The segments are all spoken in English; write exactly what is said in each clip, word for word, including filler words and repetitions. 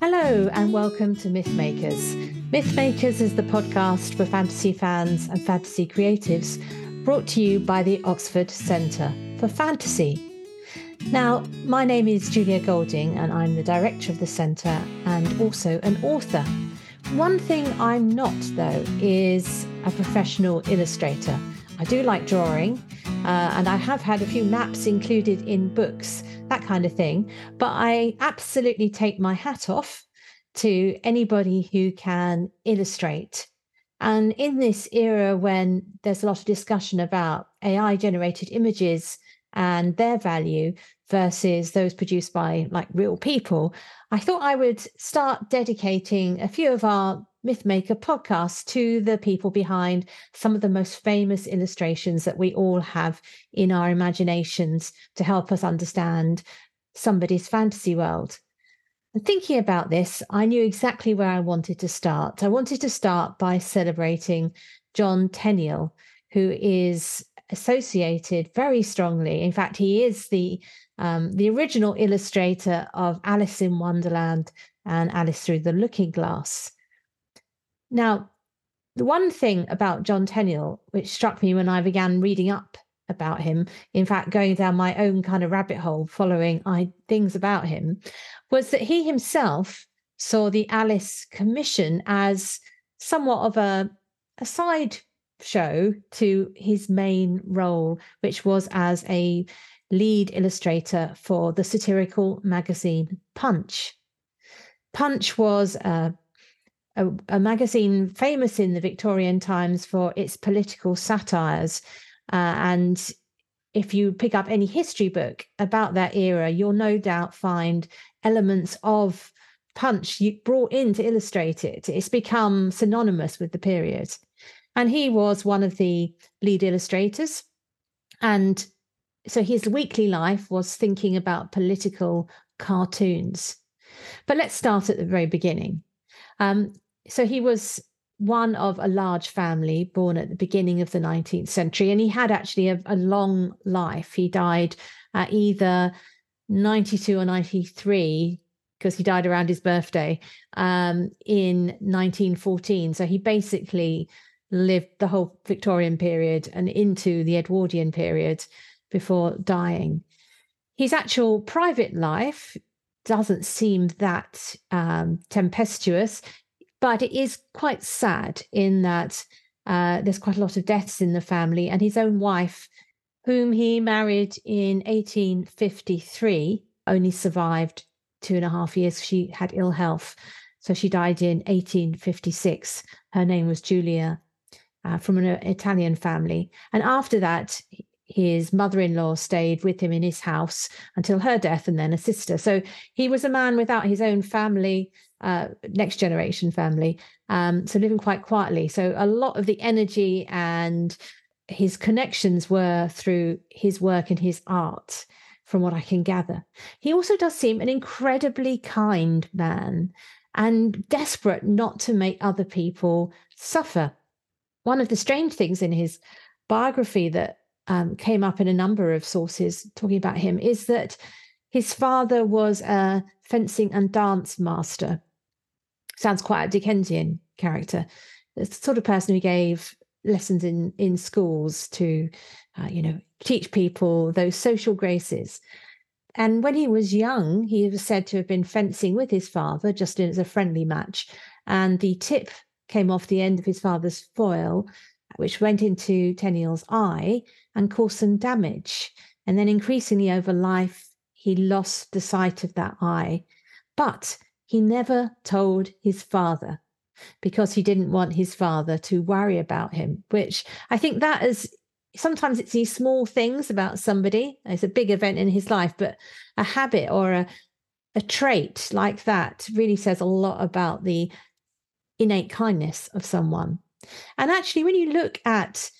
Hello and welcome to Mythmakers. Mythmakers is the podcast for fantasy fans and fantasy creatives, brought to you by the Oxford Centre for Fantasy. Now, my name is Julia Golding and I'm the director of the centre and also an author. One thing I'm not, though, is a professional illustrator. I do like drawing uh, and I have had a few maps included in books, that kind of thing, but I absolutely take my hat off to anybody who can illustrate. And in this era when there's a lot of discussion about A I-generated images and their value versus those produced by like real people, I thought I would start dedicating a few of our Mythmaker podcasts to the people behind some of the most famous illustrations that we all have in our imaginations to help us understand somebody's fantasy world. And thinking about this, I knew exactly where I wanted to start. I wanted to start by celebrating John Tenniel, who is associated very strongly. In fact, he is the um, the original illustrator of Alice in Wonderland and Alice Through the Looking Glass. Now, the one thing about John Tenniel, which struck me when I began reading up about him, in fact, going down my own kind of rabbit hole following I, things about him, was that he himself saw the Alice Commission as somewhat of a, a side show to his main role, which was as a lead illustrator for the satirical magazine Punch. Punch was a A, a magazine famous in the Victorian times for its political satires. Uh, and if you pick up any history book about that era, you'll no doubt find elements of Punch brought in to illustrate it. It's become synonymous with the period. And he was one of the lead illustrators. And so his weekly life was thinking about political cartoons. But let's start at the very beginning. Um, so he was one of a large family born at the beginning of the nineteenth century, and he had actually a, a long life. He died at either ninety-two or ninety-three, because he died around his birthday, um, in nineteen fourteen. So he basically lived the whole Victorian period and into the Edwardian period before dying. His actual private life doesn't seem that um, tempestuous, but it is quite sad in that uh, there's quite a lot of deaths in the family, and his own wife, whom he married in eighteen fifty-three, only survived two and a half years. She had ill health, so she died in eighteen fifty-six. Her name was Julia, uh, from an Italian family. And after that, his mother-in-law stayed with him in his house until her death, and then a sister. So he was a man without his own family, uh, next generation family, um, so living quite quietly. So a lot of the energy and his connections were through his work and his art, from what I can gather. He also does seem an incredibly kind man and desperate not to make other people suffer. One of the strange things in his biography that Um, came up in a number of sources talking about him is that his father was a fencing and dance master. Sounds quite a Dickensian character. It's the sort of person who gave lessons in, in schools to, uh, you know, teach people those social graces. And when he was young, he was said to have been fencing with his father, just as a friendly match. And the tip came off the end of his father's foil, which went into Tenniel's eye and caused some damage. And then increasingly over life, he lost the sight of that eye. But he never told his father because he didn't want his father to worry about him, which I think that is... Sometimes it's these small things about somebody. It's a big event in his life, but a habit or a, a trait like that really says a lot about the innate kindness of someone. And actually, when you look at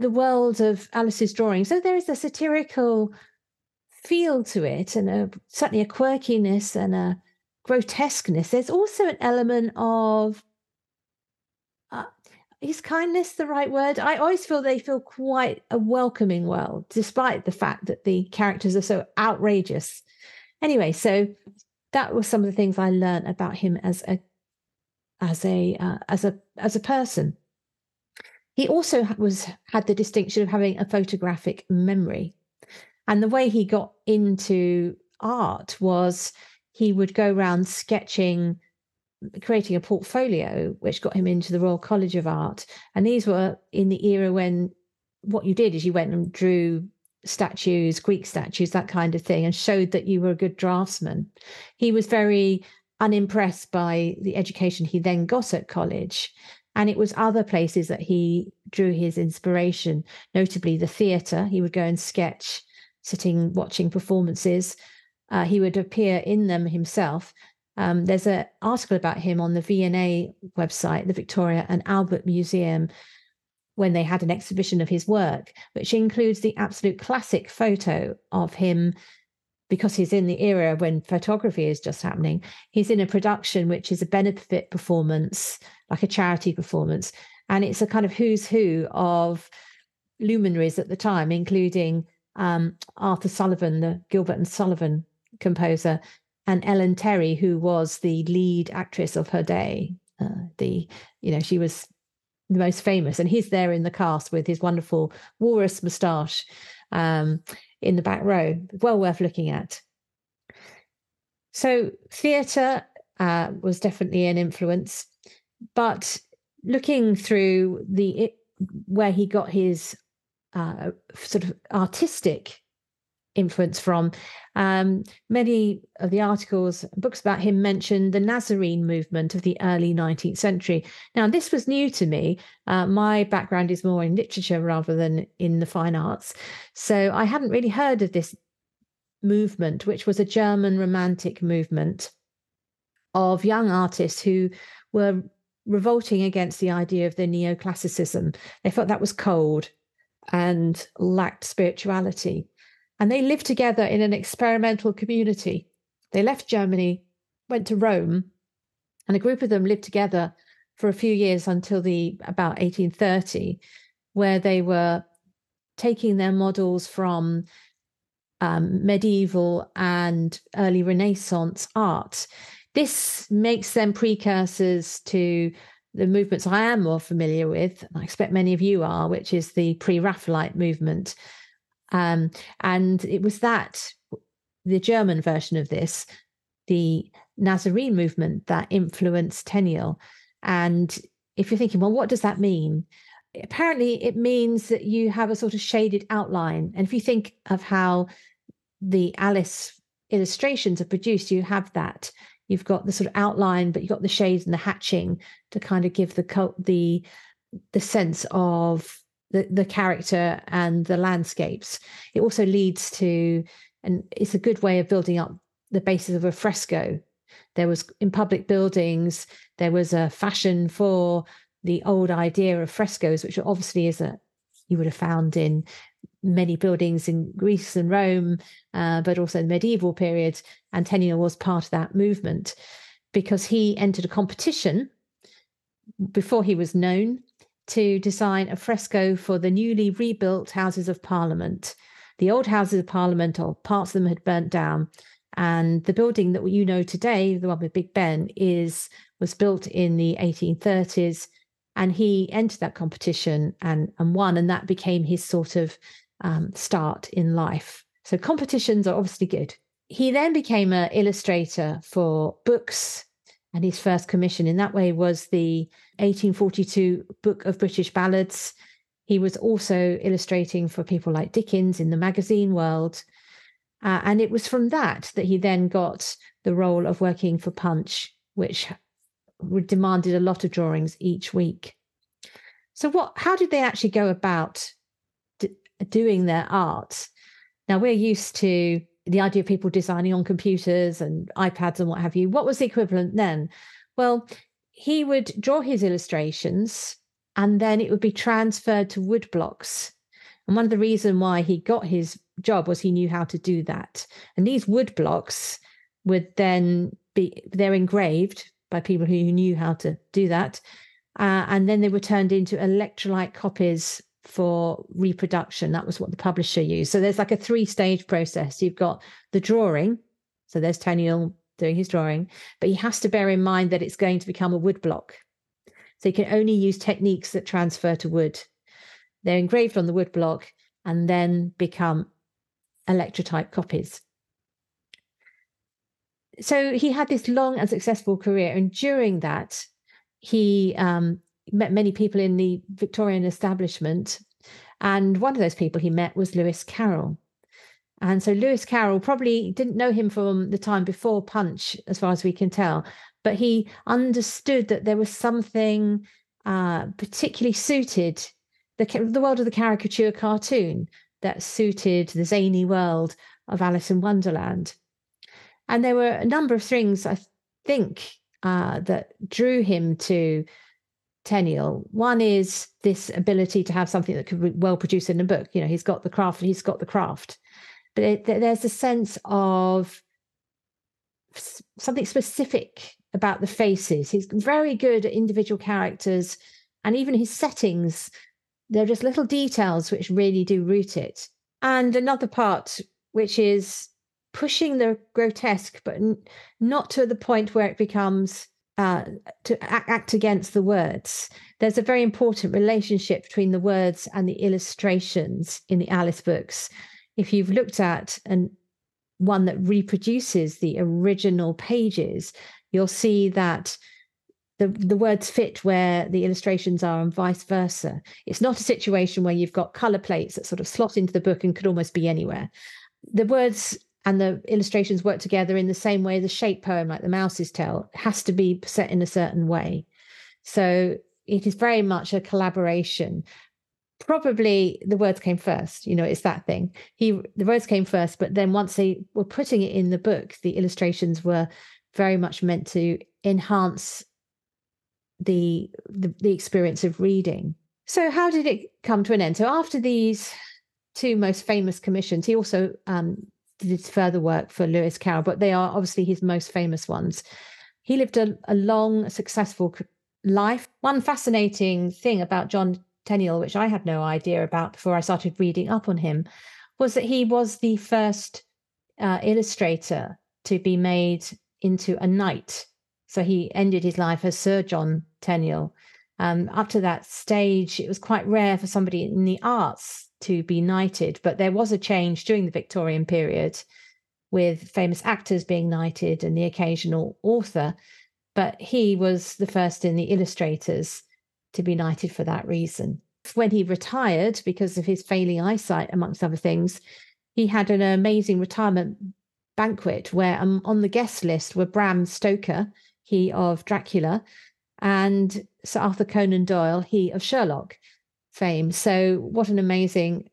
the world of Alice's drawing, so there is a satirical feel to it and a, certainly a quirkiness and a grotesqueness. There's also an element of... Uh, Is kindness the right word? I always feel they feel quite a welcoming world, despite the fact that the characters are so outrageous. Anyway, so that was some of the things I learned about him as a as a uh, as a as a person. He also was had the distinction of having a photographic memory, and the way he got into art was he would go around sketching, creating a portfolio, which got him into the Royal College of Art. And these were in the era when what you did is you went and drew statues, Greek statues, that kind of thing, and showed that you were a good draftsman. He was very unimpressed by the education he then got at college. And it was other places that he drew his inspiration, notably the theatre. He would go and sketch, sitting, watching performances. Uh, he would appear in them himself. Um, there's an article about him on the V and A website, the Victoria and Albert Museum, when they had an exhibition of his work, which includes the absolute classic photo of him, because he's in the era when photography is just happening. He's in a production which is a benefit performance, like a charity performance. And it's a kind of who's who of luminaries at the time, including um, Arthur Sullivan, the Gilbert and Sullivan composer, and Ellen Terry, who was the lead actress of her day. Uh, the, you know, she was the most famous. And he's there in the cast with his wonderful walrus moustache um, in the back row. Well worth looking at. So theatre uh, was definitely an influence. But looking through the it, where he got his uh, sort of artistic influence from, um, many of the articles, books about him mentioned the Nazarene movement of the early nineteenth century. Now, this was new to me. Uh, my background is more in literature rather than in the fine arts. So I hadn't really heard of this movement, which was a German romantic movement of young artists who were revolting against the idea of the neoclassicism. They felt that was cold and lacked spirituality. And they lived together in an experimental community. They left Germany, went to Rome, and a group of them lived together for a few years until the about eighteen thirty, where they were taking their models from um, medieval and early Renaissance art. This makes them precursors to the movements I am more familiar with, and I expect many of you are, which is the pre-Raphaelite movement. Um, and it was that, the German version of this, the Nazarene movement, that influenced Tenniel. And if you're thinking, well, what does that mean? Apparently it means that you have a sort of shaded outline. And if you think of how the Alice illustrations are produced, you have that. You've got the sort of outline, but you've got the shades and the hatching to kind of give the the, the sense of The, the character and the landscapes. It also leads to, and it's a good way of building up the basis of a fresco. There was, in public buildings, there was a fashion for the old idea of frescoes, which obviously is a, you would have found in many buildings in Greece and Rome, uh, but also in the medieval period. And Tenniel was part of that movement because he entered a competition before he was known to design a fresco for the newly rebuilt Houses of Parliament. The old Houses of Parliament, or parts of them, had burnt down. And the building that you know today, the one with Big Ben, is was built in the eighteen thirties. And he entered that competition and, and won, and that became his sort of um, start in life. So competitions are obviously good. He then became an illustrator for books, and his first commission in that way was the eighteen forty-two Book of British Ballads. He was also illustrating for people like Dickens in the magazine world. Uh, and it was from that that he then got the role of working for Punch, which demanded a lot of drawings each week. So what? How did they actually go about d- doing their art? Now, we're used to the idea of people designing on computers and iPads and what have you. What was the equivalent then? Well, he would draw his illustrations and then it would be transferred to woodblocks. And one of the reasons why he got his job was he knew how to do that. And these woodblocks would then be, they're engraved by people who knew how to do that. Uh, and then they were turned into electrolyte copies for reproduction. That was what the publisher used. So there's like a three-stage process. You've got the drawing. So there's Tenniel doing his drawing, but he has to bear in mind that it's going to become a woodblock. So you can only use techniques that transfer to wood. They're engraved on the woodblock and then become electrotype copies. So he had this long and successful career. And during that, he um, met many people in the Victorian establishment. And one of those people he met was Lewis Carroll. And so Lewis Carroll probably didn't know him from the time before Punch, as far as we can tell. But he understood that there was something uh, particularly suited, the, the world of the caricature cartoon, that suited the zany world of Alice in Wonderland. And there were a number of things, I think, uh, that drew him to Tenniel. One is this ability to have something that could be well produced in a book. You know, he's got the craft, he's got the craft. But it, there's a sense of something specific about the faces. He's very good at individual characters, and even his settings, they're just little details which really do root it. And another part, which is pushing the grotesque, but n- not to the point where it becomes uh, to act against the words. There's a very important relationship between the words and the illustrations in the Alice books. If you've looked at an, one that reproduces the original pages, you'll see that the, the words fit where the illustrations are and vice versa. It's not a situation where you've got colour plates that sort of slot into the book and could almost be anywhere. The words and the illustrations work together in the same way the shape poem, like the Mouse's Tale, has to be set in a certain way. So it is very much a collaboration. Probably the words came first, you know, it's that thing. He, the words came first, but then once they were putting it in the book, the illustrations were very much meant to enhance the, the, the experience of reading. So how did it come to an end? So after these two most famous commissions, he also... Um, did further work for Lewis Carroll, but they are obviously his most famous ones. He lived a, a long, successful life. One fascinating thing about John Tenniel, which I had no idea about before I started reading up on him, was that he was the first uh, illustrator to be made into a knight. So he ended his life as Sir John Tenniel. Um, up to that stage, it was quite rare for somebody in the arts to be knighted, but there was a change during the Victorian period with famous actors being knighted and the occasional author, but he was the first in the illustrators to be knighted for that reason. When he retired, because of his failing eyesight, amongst other things, he had an amazing retirement banquet where um, on the guest list were Bram Stoker, he of Dracula, and Sir Arthur Conan Doyle, he of Sherlock fame. So what an amazing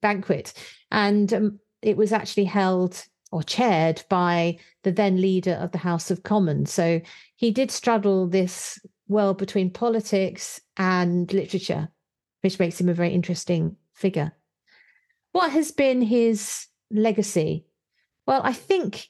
banquet. And um, it was actually held or chaired by the then leader of the House of Commons. So he did straddle this world between politics and literature, which makes him a very interesting figure. What has been his legacy? Well, I think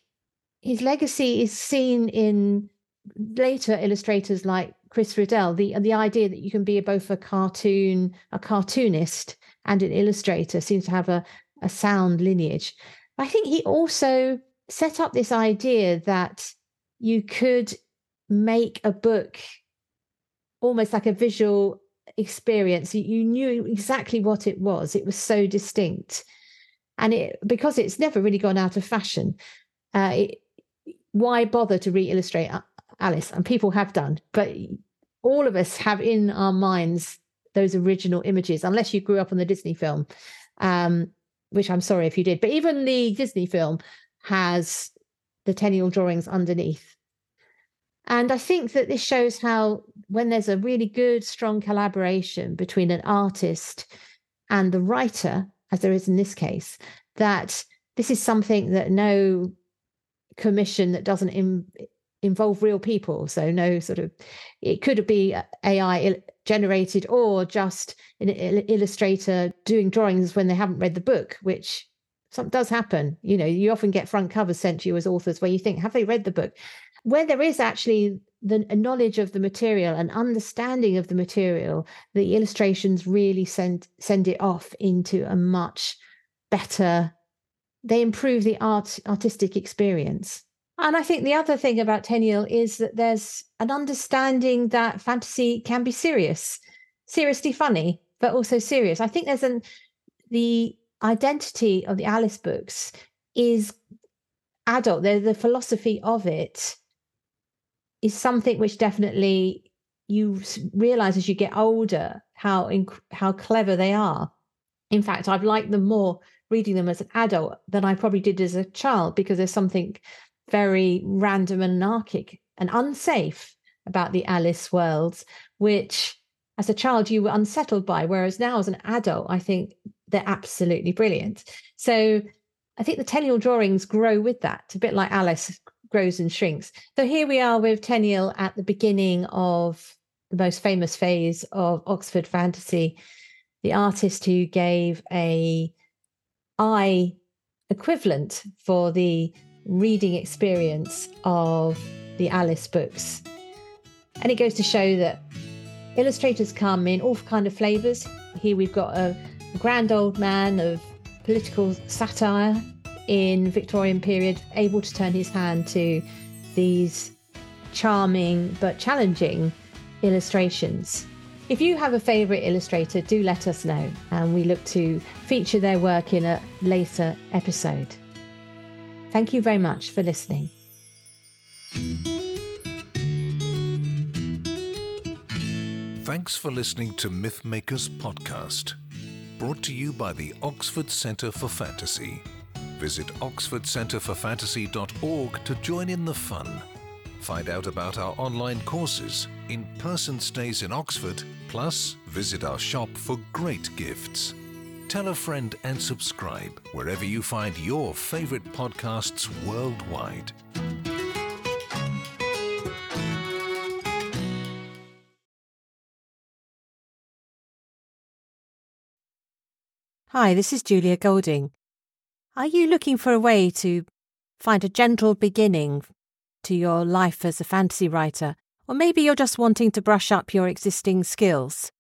his legacy is seen in later illustrators like Chris Riddell, the the idea that you can be both a cartoon, a cartoonist and an illustrator seems to have a, a sound lineage. I think he also set up this idea that you could make a book almost like a visual experience. You knew exactly what it was. It was so distinct. And it, because it's never really gone out of fashion, uh, it, why bother to re-illustrate Alice? And people have done, but all of us have in our minds those original images, unless you grew up on the Disney film, um, which I'm sorry if you did. But even the Disney film has the Tenniel drawings underneath. And I think that this shows how when there's a really good, strong collaboration between an artist and the writer, as there is in this case, that this is something that no commission that doesn't in, involve real people. So no sort of, it could be A I generated or just an illustrator doing drawings when they haven't read the book, which some, does happen. You know, you often get front covers sent to you as authors where you think, have they read the book? Where there is actually the a knowledge of the material and understanding of the material, the illustrations really send send it off into a much better, they improve the art artistic experience. And I think the other thing about Tenniel is that there's an understanding that fantasy can be serious, seriously funny, but also serious. I think there's an the identity of the Alice books is adult. The, the philosophy of it is something which definitely you realize as you get older how inc- how clever they are. In fact, I've liked them more reading them as an adult than I probably did as a child, because there's something very random and anarchic and unsafe about the Alice worlds, which as a child you were unsettled by, whereas now as an adult I think they're absolutely brilliant. So I think the Tenniel drawings grow with that, a bit like Alice grows and shrinks. So here we are with Tenniel at the beginning of the most famous phase of Oxford fantasy, the artist who gave a eye equivalent for the reading experience of the Alice books. And it goes to show that illustrators come in all kind of flavours. Here we've got a grand old man of political satire in Victorian period, able to turn his hand to these charming but challenging illustrations. If you have a favourite illustrator, do let us know, and we look to feature their work in a later episode. Thank you very much for listening. Thanks for listening to Mythmakers Podcast, brought to you by the Oxford Centre for Fantasy. Visit oxford centre for fantasy dot org to join in the fun. Find out about our online courses, in-person stays in Oxford, plus visit our shop for great gifts. Tell a friend and subscribe wherever you find your favourite podcasts worldwide. Hi, this is Julia Golding. Are you looking for a way to find a gentle beginning to your life as a fantasy writer? Or maybe you're just wanting to brush up your existing skills,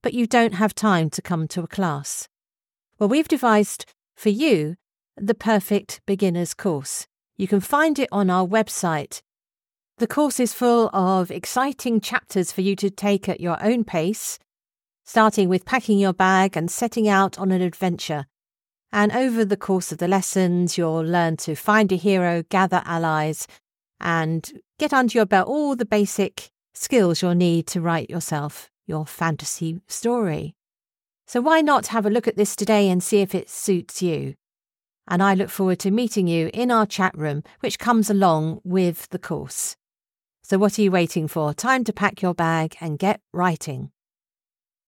but you don't have time to come to a class? Well, we've devised for you the perfect beginner's course. You can find it on our website. The course is full of exciting chapters for you to take at your own pace, starting with packing your bag and setting out on an adventure. And over the course of the lessons, you'll learn to find a hero, gather allies, and get under your belt all the basic skills you'll need to write yourself your fantasy story. So why not have a look at this today and see if it suits you? And I look forward to meeting you in our chat room, which comes along with the course. So what are you waiting for? Time to pack your bag and get writing.